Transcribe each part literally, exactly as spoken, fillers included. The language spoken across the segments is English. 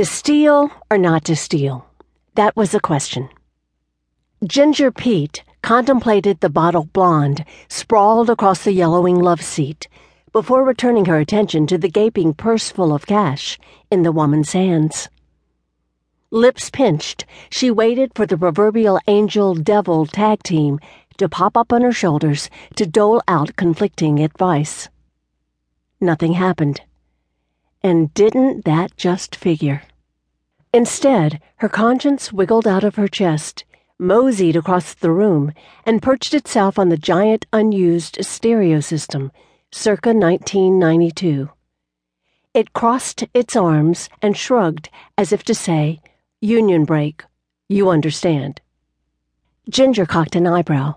To steal or not to steal? That was the question. Ginger Peet contemplated the bottle blonde sprawled across the yellowing love seat before returning her attention to the gaping purse full of cash in the woman's hands. Lips pinched, she waited for the proverbial angel-devil tag team to pop up on her shoulders to dole out conflicting advice. Nothing happened. And didn't that just figure? Instead, her conscience wiggled out of her chest, moseyed across the room, and perched itself on the giant unused stereo system, circa nineteen ninety-two. It crossed its arms and shrugged as if to say, "Union break, you understand." Ginger cocked an eyebrow.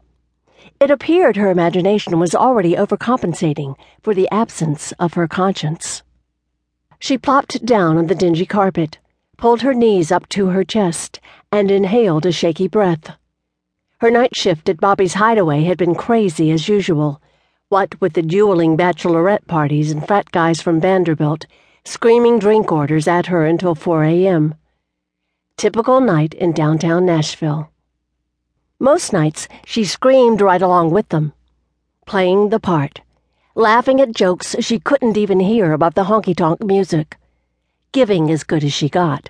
It appeared her imagination was already overcompensating for the absence of her conscience. She plopped down on the dingy carpet, pulled her knees up to her chest, and inhaled a shaky breath. Her night shift at Bobby's Hideaway had been crazy as usual, what with the dueling bachelorette parties and fat guys from Vanderbilt screaming drink orders at her until four a.m. Typical night in downtown Nashville. Most nights, she screamed right along with them, playing the part, laughing at jokes she couldn't even hear above the honky-tonk music, giving as good as she got.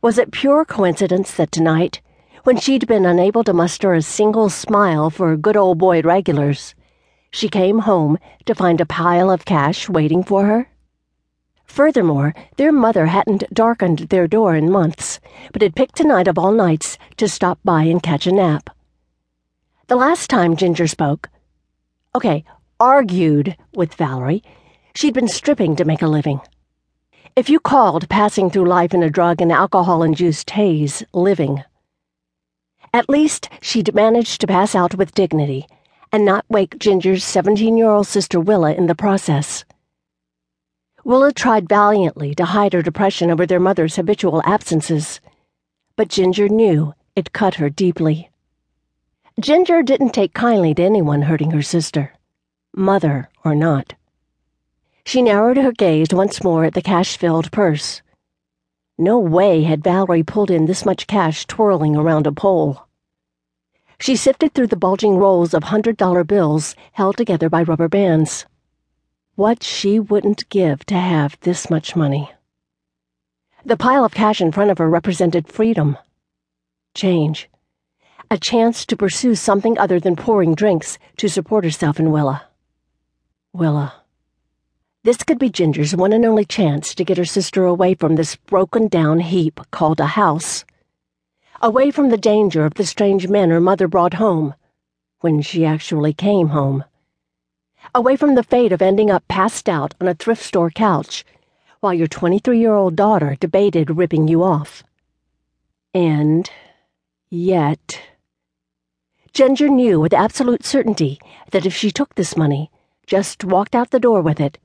Was it pure coincidence that tonight, when she'd been unable to muster a single smile for good old boy regulars, she came home to find a pile of cash waiting for her? Furthermore, their mother hadn't darkened their door in months, but had picked tonight of all nights to stop by and catch a nap. The last time Ginger spoke, okay, argued with Valerie, she'd been stripping to make a living. If you called passing through life in a drug and alcohol-induced haze living, at least she'd managed to pass out with dignity and not wake Ginger's seventeen-year-old sister Willa in the process. Willa tried valiantly to hide her depression over their mother's habitual absences, but Ginger knew it cut her deeply. Ginger didn't take kindly to anyone hurting her sister, mother or not. She narrowed her gaze once more at the cash-filled purse. No way had Valerie pulled in this much cash twirling around a pole. She sifted through the bulging rolls of hundred-dollar bills held together by rubber bands. What she wouldn't give to have this much money. The pile of cash in front of her represented freedom, change, a chance to pursue something other than pouring drinks to support herself and Willa. Willa. This could be Ginger's one and only chance to get her sister away from this broken-down heap called a house, away from the danger of the strange men her mother brought home, when she actually came home. Away from the fate of ending up passed out on a thrift store couch while your twenty-three-year-old daughter debated ripping you off. And yet, Ginger knew with absolute certainty that if she took this money, just walked out the door with it,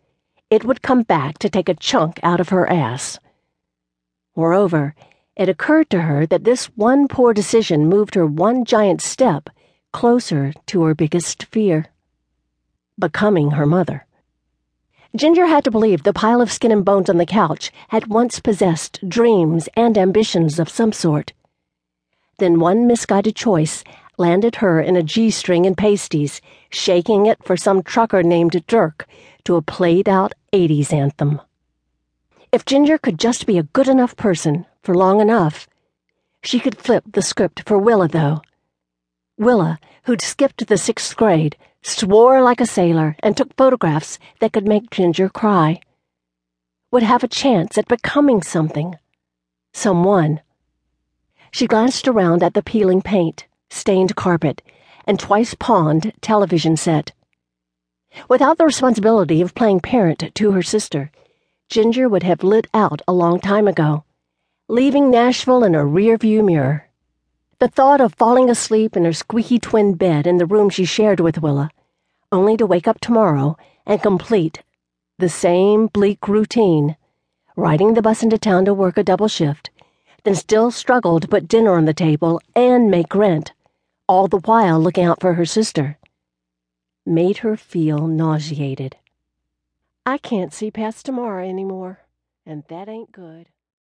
it would come back to take a chunk out of her ass. Moreover, it occurred to her that this one poor decision moved her one giant step closer to her biggest fear. Becoming her mother. Ginger had to believe the pile of skin and bones on the couch had once possessed dreams and ambitions of some sort. Then one misguided choice landed her in a G-string and pasties, shaking it for some trucker named Dirk to a played-out eighties anthem. If Ginger could just be a good enough person for long enough, she could flip the script for Willa, though. Willa, who'd skipped the sixth grade, swore like a sailor and took photographs that could make Ginger cry, would have a chance at becoming something, someone. She glanced around at the peeling paint, stained carpet, and twice-pawned television set. Without the responsibility of playing parent to her sister, Ginger would have lit out a long time ago, leaving Nashville in a rearview mirror. The thought of falling asleep in her squeaky twin bed in the room she shared with Willa, only to wake up tomorrow and complete the same bleak routine, riding the bus into town to work a double shift, then still struggle to put dinner on the table and make rent, all the while looking out for her sister, made her feel nauseated. I can't see past tomorrow anymore, and that ain't good.